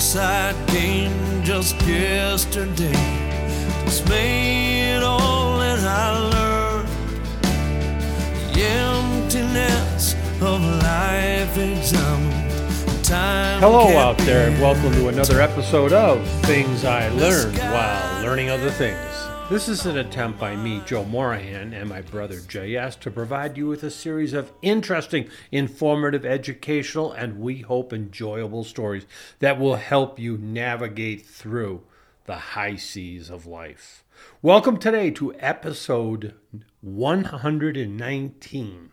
suicide game just yesterday. It's made all that I learned. The emptiness of life examined. Time. Hello out there, and welcome to another episode of Things I Learned While Learning Other Things. This is an attempt by me, Joe Moran, and my brother JS to provide you with a series of interesting, informative, educational, and we hope enjoyable stories that will help you navigate through the high seas of life. Welcome today to episode 119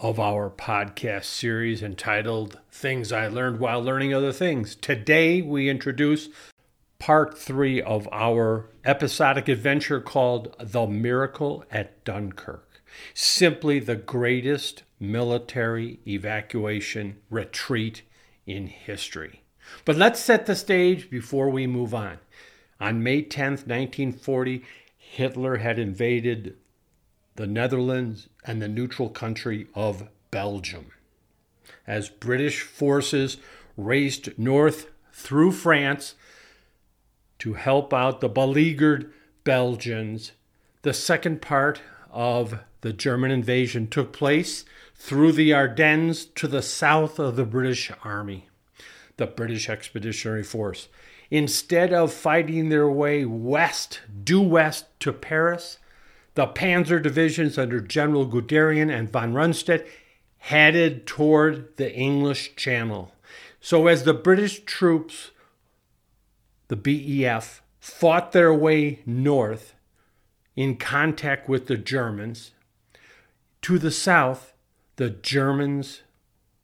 of our podcast series entitled Things I Learned While Learning Other Things. Today we introduce Part 3 of our episodic adventure called The Miracle at Dunkirk. Simply the greatest military evacuation retreat in history. But let's set the stage before we move on. On May 10th, 1940, Hitler had invaded the Netherlands and the neutral country of Belgium. As British forces raced north through France to help out the beleaguered Belgians, the second part of the German invasion took place through the Ardennes to the south of the British Army, the British Expeditionary Force. Instead of fighting their way west, due west to Paris, the panzer divisions under General Guderian and von Rundstedt headed toward the English Channel. So as the British troops, the BEF, fought their way north in contact with the Germans. To the south, the Germans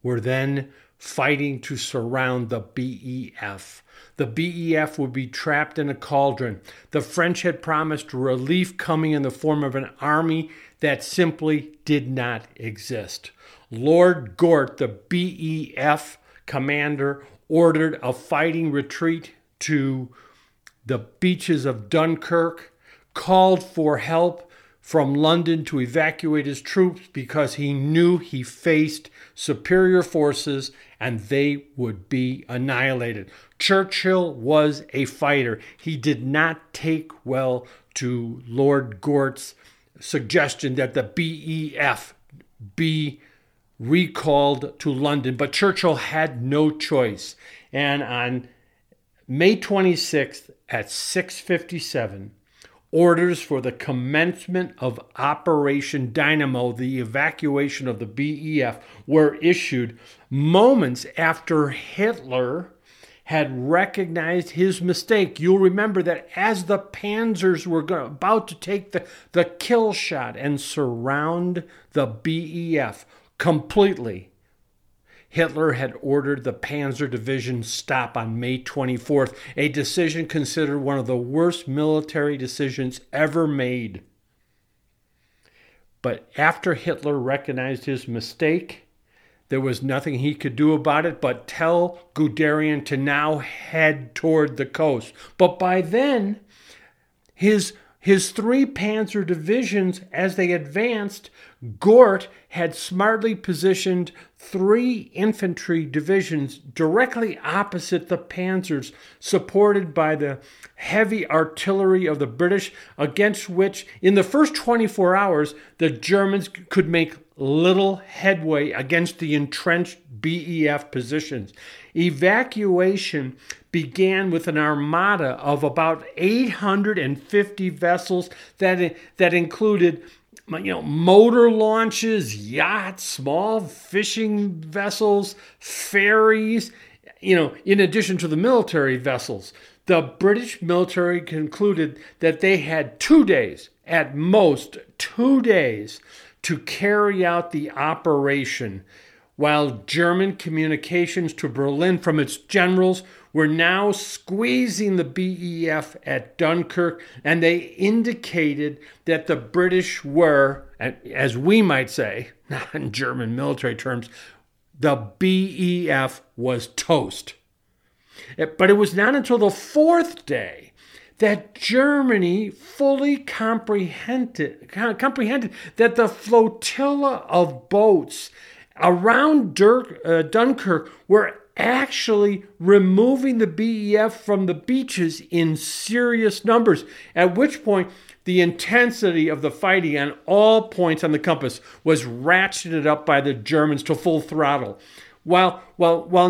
were then fighting to surround the BEF. The BEF would be trapped in a cauldron. The French had promised relief coming in the form of an army that simply did not exist. Lord Gort, the BEF commander, ordered a fighting retreat to the beaches of Dunkirk, called for help from London to evacuate his troops because he knew he faced superior forces and they would be annihilated. Churchill was a fighter. He did not take well to Lord Gort's suggestion that the BEF be recalled to London, but Churchill had no choice. And on May 26th at 6:57, orders for the commencement of Operation Dynamo, the evacuation of the BEF, were issued moments after Hitler had recognized his mistake. You'll remember that as the panzers were about to take the kill shot and surround the BEF completely, Hitler had ordered the Panzer Division stop on May 24th, a decision considered one of the worst military decisions ever made. But after Hitler recognized his mistake, there was nothing he could do about it but tell Guderian to now head toward the coast. But by then, his three panzer divisions, as they advanced, Gort had smartly positioned three infantry divisions directly opposite the panzers, supported by the heavy artillery of the British, against which, in the first 24 hours, the Germans could make little headway against the entrenched BEF positions. Evacuation began with an armada of about 850 vessels that included, motor launches, yachts, small fishing vessels, ferries, in addition to the military vessels. The British military concluded that they had 2 days, at most 2 days, to carry out the operation, while German communications to Berlin from its generals were now squeezing the BEF at Dunkirk, and they indicated that the British were, as we might say, not in German military terms, the BEF was toast. But it was not until the fourth day that Germany fully comprehended that the flotilla of boats around Dunkirk were actually removing the BEF from the beaches in serious numbers, at which point the intensity of the fighting on all points on the compass was ratcheted up by the Germans to full throttle. While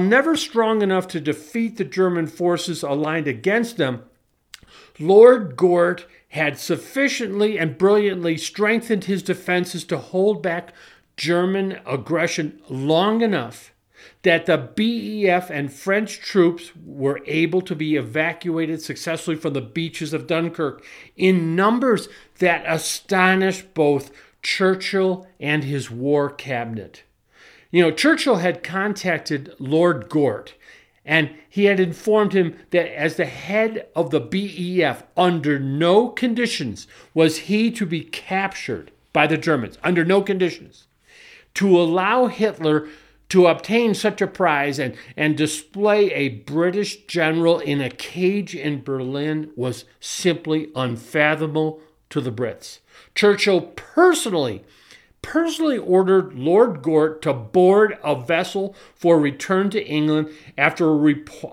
never strong enough to defeat the German forces aligned against them, Lord Gort had sufficiently and brilliantly strengthened his defenses to hold back German aggression long enough that the BEF and French troops were able to be evacuated successfully from the beaches of Dunkirk in numbers that astonished both Churchill and his war cabinet. You know, Churchill had contacted Lord Gort, and he had informed him that as the head of the BEF, under no conditions was he to be captured by the Germans, under no conditions, to allow Hitler to obtain such a prize and display a British general in a cage in Berlin was simply unfathomable to the Brits. Churchill personally ordered Lord Gort to board a vessel for return to England after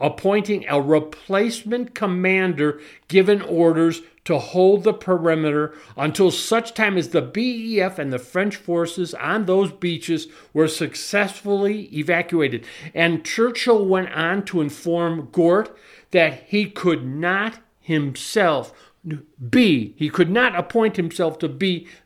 appointing a replacement commander given orders to hold the perimeter until such time as the BEF and the French forces on those beaches were successfully evacuated. And Churchill went on to inform Gort that he could not appoint himself to be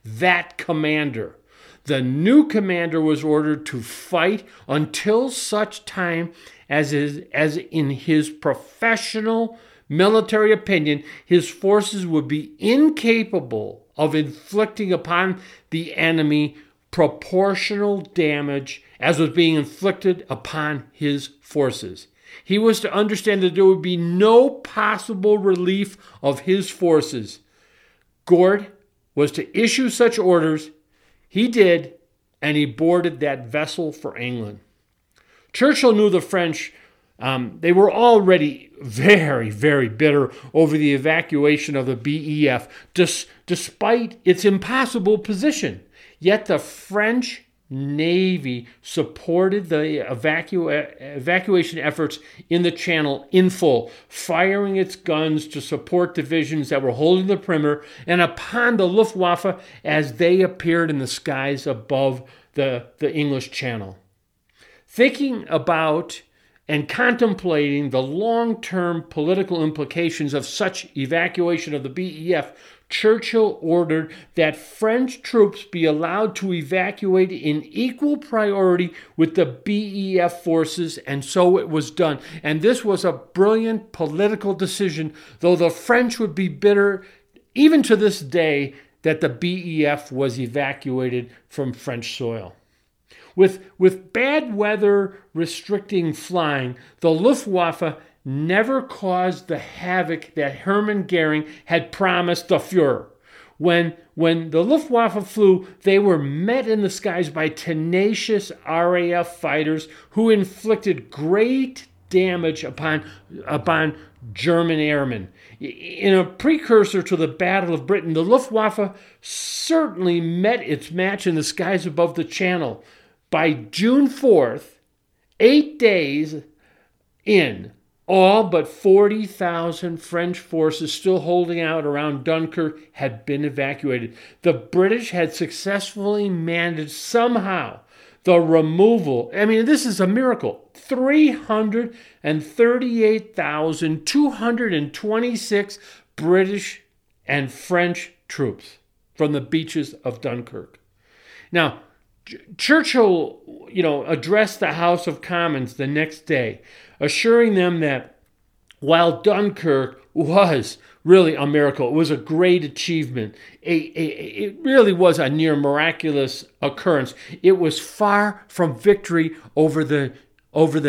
that commander. The new commander was ordered to fight until such time as in his professional military opinion, his forces would be incapable of inflicting upon the enemy proportional damage as was being inflicted upon his forces. He was to understand that there would be no possible relief of his forces. Gort was to issue such orders. He did, and he boarded that vessel for England. Churchill knew the French. They were already very, very bitter over the evacuation of the BEF, despite its impossible position. Yet the French Navy supported the evacuation efforts in the Channel in full, firing its guns to support divisions that were holding the perimeter and upon the Luftwaffe as they appeared in the skies above the English Channel. Thinking about and contemplating the long-term political implications of such evacuation of the BEF, Churchill ordered that French troops be allowed to evacuate in equal priority with the BEF forces, and so it was done. And this was a brilliant political decision, though the French would be bitter even to this day that the BEF was evacuated from French soil. With bad weather restricting flying, the Luftwaffe never caused the havoc that Hermann Goering had promised the Fuhrer. When the Luftwaffe flew, they were met in the skies by tenacious RAF fighters who inflicted great damage upon German airmen. In a precursor to the Battle of Britain, the Luftwaffe certainly met its match in the skies above the Channel. By June 4th, 8 days in, all but 40,000 French forces still holding out around Dunkirk had been evacuated. The British had successfully managed somehow the removal. I mean, this is a miracle. 338,226 British and French troops from the beaches of Dunkirk. Now, Churchill, addressed the House of Commons the next day, assuring them that while Dunkirk was really a miracle, it was a great achievement, it really was a near miraculous occurrence, it was far from victory over the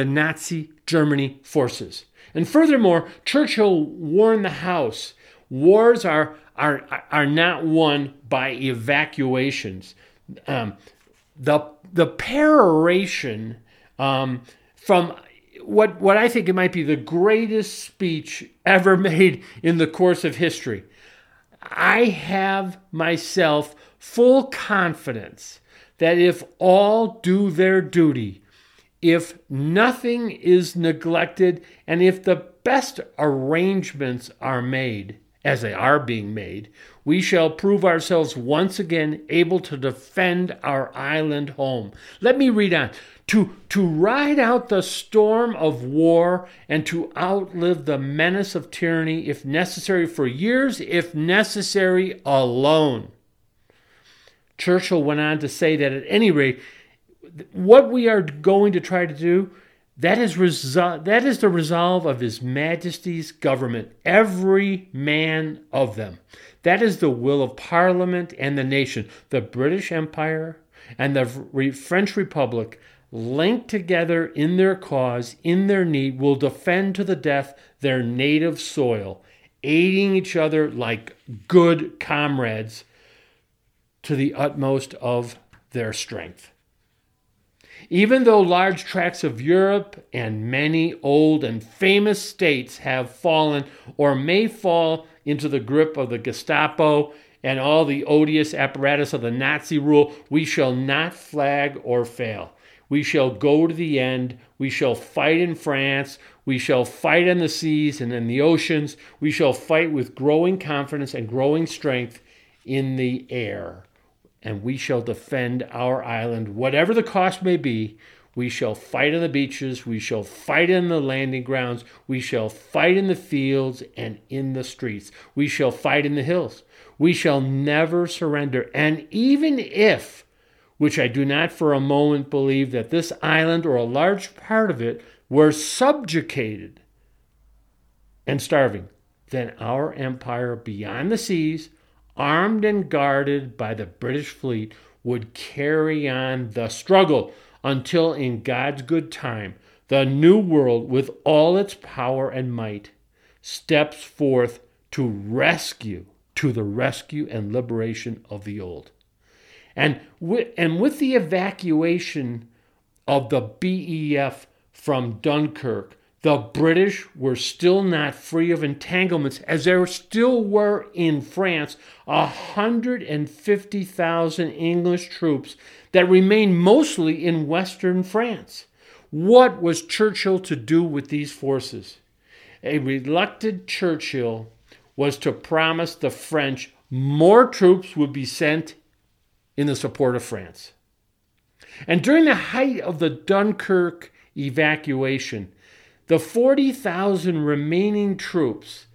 Nazi Germany forces. And furthermore, Churchill warned the House, wars are not won by evacuations. The peroration from what I think it might be the greatest speech ever made in the course of history. I have myself full confidence that if all do their duty, if nothing is neglected and if the best arrangements are made, as they are being made, we shall prove ourselves once again able to defend our island home. Let me read on. To ride out the storm of war and to outlive the menace of tyranny, if necessary for years, if necessary alone. Churchill went on to say that at any rate, what we are going to try to do, that is the resolve of His Majesty's government, every man of them. That is the will of Parliament and the nation, the British Empire and the French Republic, linked together in their cause, in their need, will defend to the death their native soil, aiding each other like good comrades to the utmost of their strength. Even though large tracts of Europe and many old and famous states have fallen or may fall into the grip of the Gestapo and all the odious apparatus of the Nazi rule, we shall not flag or fail. We shall go to the end. We shall fight in France. We shall fight on the seas and in the oceans. We shall fight with growing confidence and growing strength in the air. And we shall defend our island, whatever the cost may be. We shall fight on the beaches. We shall fight in the landing grounds. We shall fight in the fields and in the streets. We shall fight in the hills. We shall never surrender. And even if, which I do not for a moment believe, that this island or a large part of it were subjugated and starving, then our empire beyond the seas, armed and guarded by the British fleet, would carry on the struggle until, in God's good time, the New World, with all its power and might, steps forth to the rescue and liberation of the old. And with the evacuation of the BEF from Dunkirk, the British were still not free of entanglements, as there still were in France 150,000 English troops that remained mostly in Western France. What was Churchill to do with these forces? A reluctant Churchill was to promise the French more troops would be sent in the support of France. And during the height of the Dunkirk evacuation, the 40,000 remaining troops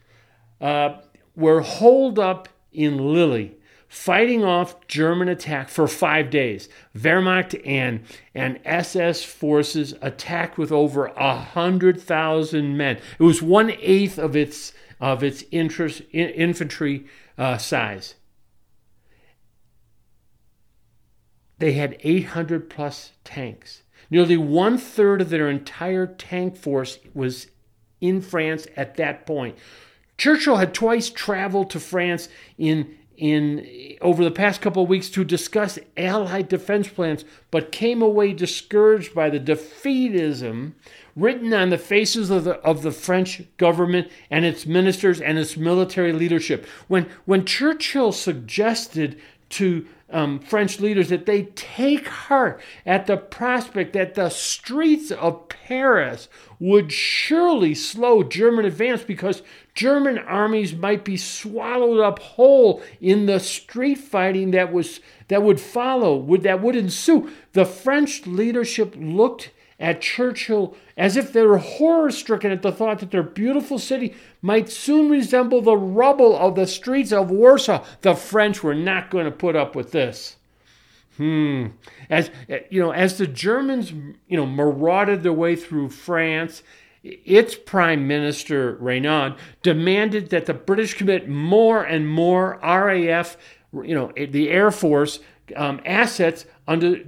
were holed up in Lille, fighting off German attack for 5 days. Wehrmacht and SS forces attacked with over 100,000 men. It was 1/8 of its infantry size. They had 800 plus tanks. Nearly 1/3 of their entire tank force was in France at that point. Churchill had twice traveled to France in over the past couple of weeks to discuss Allied defense plans, but came away discouraged by the defeatism written on the faces of the French government and its ministers and its military leadership. When Churchill suggested to French leaders that they take heart at the prospect that the streets of Paris would surely slow German advance because German armies might be swallowed up whole in the street fighting that would ensue. The French leadership looked at Churchill as if they were horror-stricken at the thought that their beautiful city might soon resemble the rubble of the streets of Warsaw. The French were not going to put up with this. As the Germans, marauded their way through France, its Prime Minister, Reynaud, demanded that the British commit more and more RAF, the Air Force, assets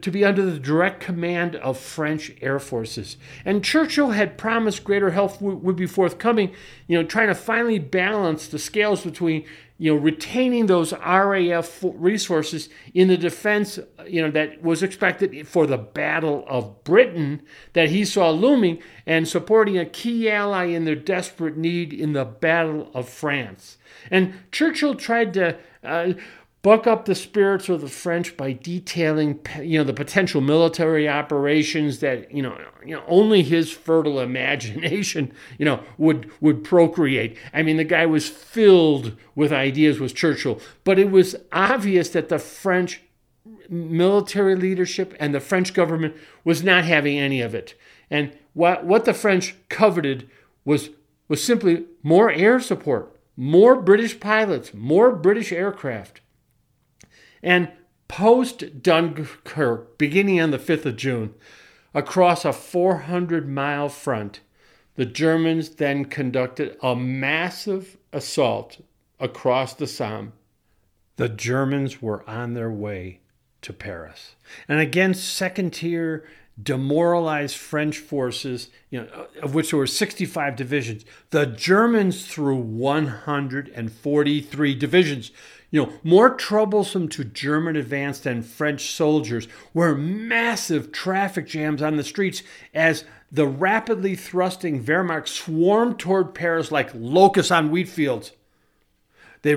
to be under the direct command of French air forces. And Churchill had promised greater help would be forthcoming, trying to finally balance the scales between, retaining those RAF resources in the defense, that was expected for the Battle of Britain that he saw looming, and supporting a key ally in their desperate need in the Battle of France. And Churchill tried to buck up the spirits of the French by detailing, the potential military operations that, only his fertile imagination, would procreate. I mean, the guy was filled with ideas, was Churchill. But it was obvious that the French military leadership and the French government was not having any of it. And what the French coveted was simply more air support, more British pilots, more British aircraft. And post-Dunkirk, beginning on the 5th of June, across a 400-mile front, the Germans then conducted a massive assault across the Somme. The Germans were on their way to Paris. And again, second-tier, demoralized French forces, of which there were 65 divisions. The Germans threw 143 divisions. More troublesome to German advance than French soldiers were massive traffic jams on the streets as the rapidly thrusting Wehrmacht swarmed toward Paris like locusts on wheat fields. They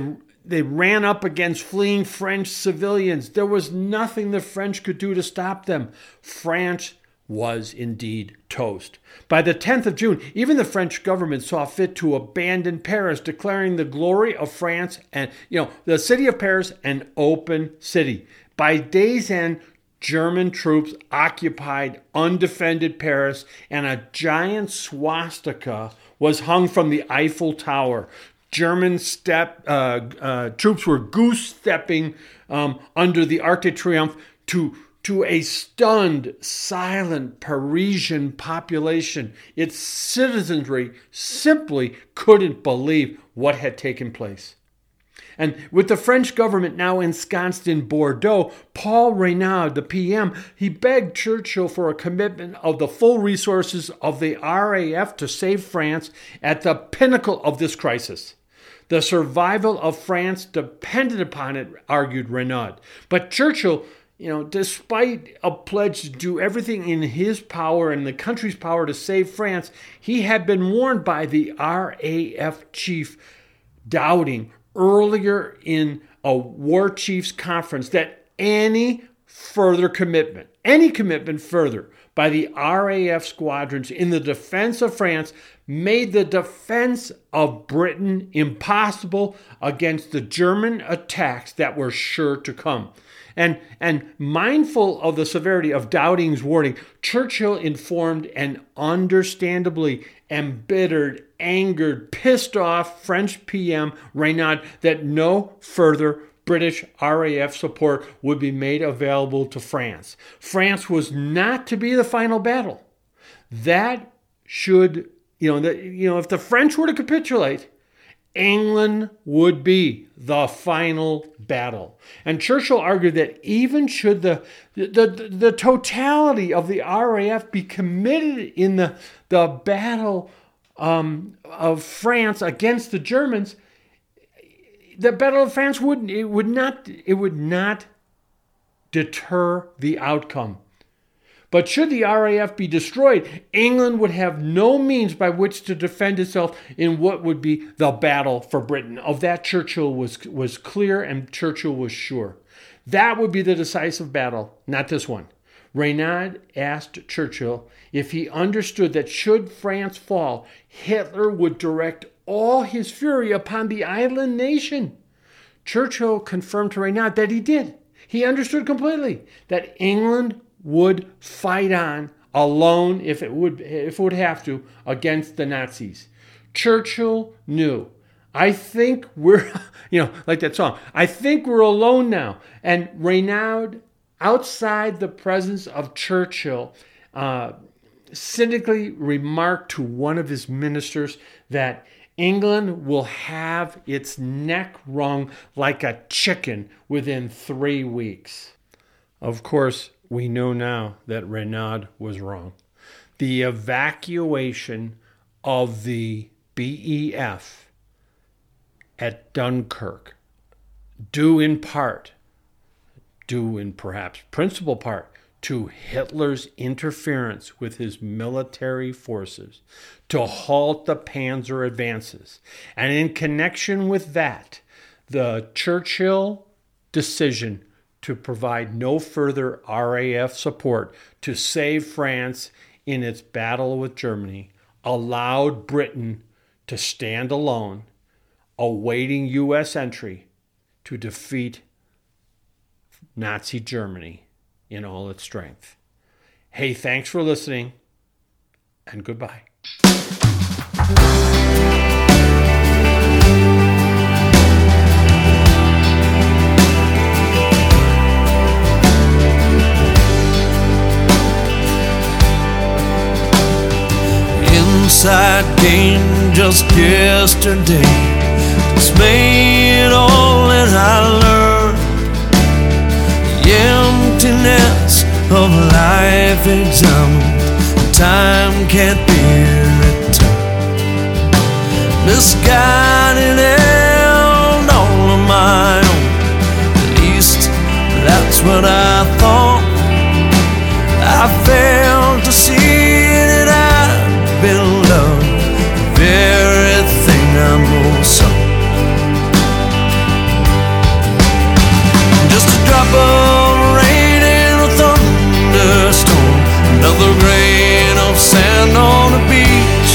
ran up against fleeing French civilians. There was nothing the French could do to stop them. France was indeed toast. By the 10th of June, even the French government saw fit to abandon Paris, declaring the glory of France and, the city of Paris an open city. By day's end, German troops occupied undefended Paris, and a giant swastika was hung from the Eiffel Tower. German troops were goose-stepping under the Arc de Triomphe to a stunned, silent Parisian population. Its citizenry simply couldn't believe what had taken place. And with the French government now ensconced in Bordeaux, Paul Reynaud, the PM, he begged Churchill for a commitment of the full resources of the RAF to save France at the pinnacle of this crisis. The survival of France depended upon it, argued Reynaud. But Churchill, despite a pledge to do everything in his power and the country's power to save France, he had been warned by the RAF chief, Dowding, earlier in a war chiefs conference that any commitment further by the RAF squadrons in the defense of France made the defense of Britain impossible against the German attacks that were sure to come. And mindful of the severity of Dowding's warning, Churchill informed an understandably embittered, angered, pissed off French PM Reynaud that no further British RAF support would be made available to France. France was not to be the final battle. That should, if the French were to capitulate, England would be the final battle. And Churchill argued that even should the totality of the RAF be committed in the battle of France against the Germans, the Battle of France would not deter the outcome. But should the RAF be destroyed, England would have no means by which to defend itself in what would be the battle for Britain. Of that, Churchill was clear and Churchill was sure. That would be the decisive battle, not this one. Reynaud asked Churchill if he understood that should France fall, Hitler would direct all his fury upon the island nation. Churchill confirmed to Reynaud that he did. He understood completely that England would fight on alone if it would have to against the Nazis. Churchill knew. I think we're, like that song, I think we're alone now. And Reynaud, outside the presence of Churchill, cynically remarked to one of his ministers that England will have its neck wrung like a chicken within 3 weeks. Of course, we know now that Reynaud was wrong. The evacuation of the BEF at Dunkirk, due in perhaps principal part, to Hitler's interference with his military forces to halt the panzer advances. And in connection with that, the Churchill decision to provide no further RAF support to save France in its battle with Germany allowed Britain to stand alone, awaiting U.S. entry to defeat Nazi Germany in all its strength. Hey, thanks for listening, and goodbye. Inside game just yesterday, it's made all that I learned. The emptiness of life examined, time can't be returned. Misguided and all of my own, at least that's what I thought. I failed to see that I've been loved, the very thing I most sought. Just a drop of rain in a thunderstorm, another grain of sand on the beach,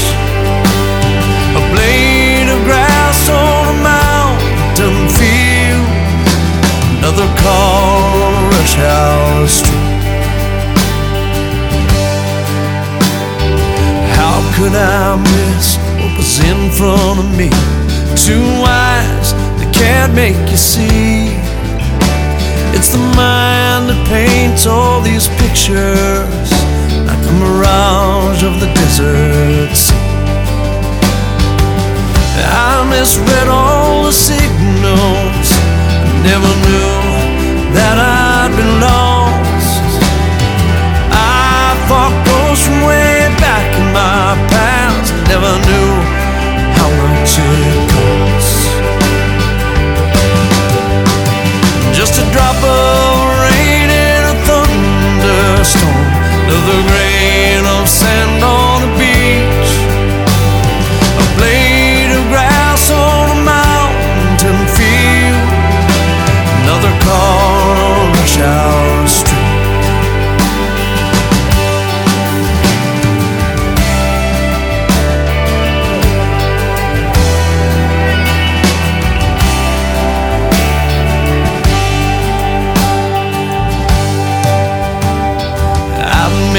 a blade of grass on a mountain field, another call on a rush hour street. Could I miss what was in front of me? Two eyes that can't make you see. It's the mind that paints all these pictures, like the mirage of the desert sea. I misread all the signals, I never knew that I'd been lost. I thought those waves in my past, never knew how much it costs. Just a drop of rain in a thunderstorm, another grain of sand on the beach, a blade of grass on a mountain field, another car on a rush hour street.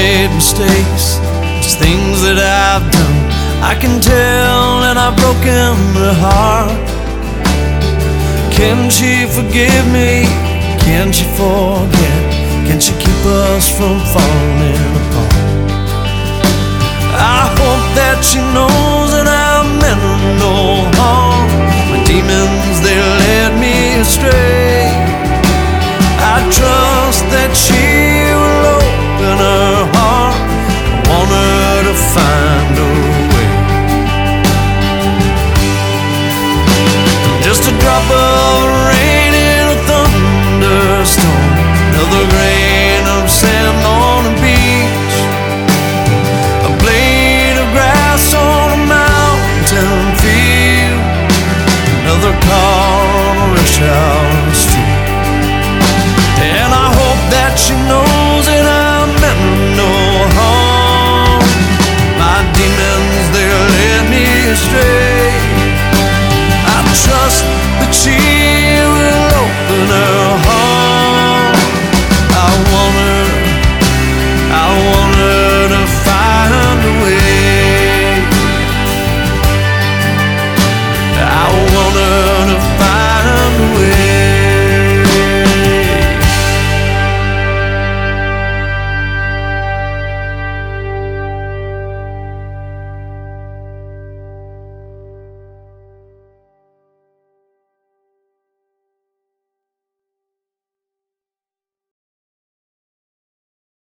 Made mistakes, it's things that I've done. I can tell that I've broken her heart. Can she forgive me? Can she forget? Can she keep us from falling apart? I hope that she knows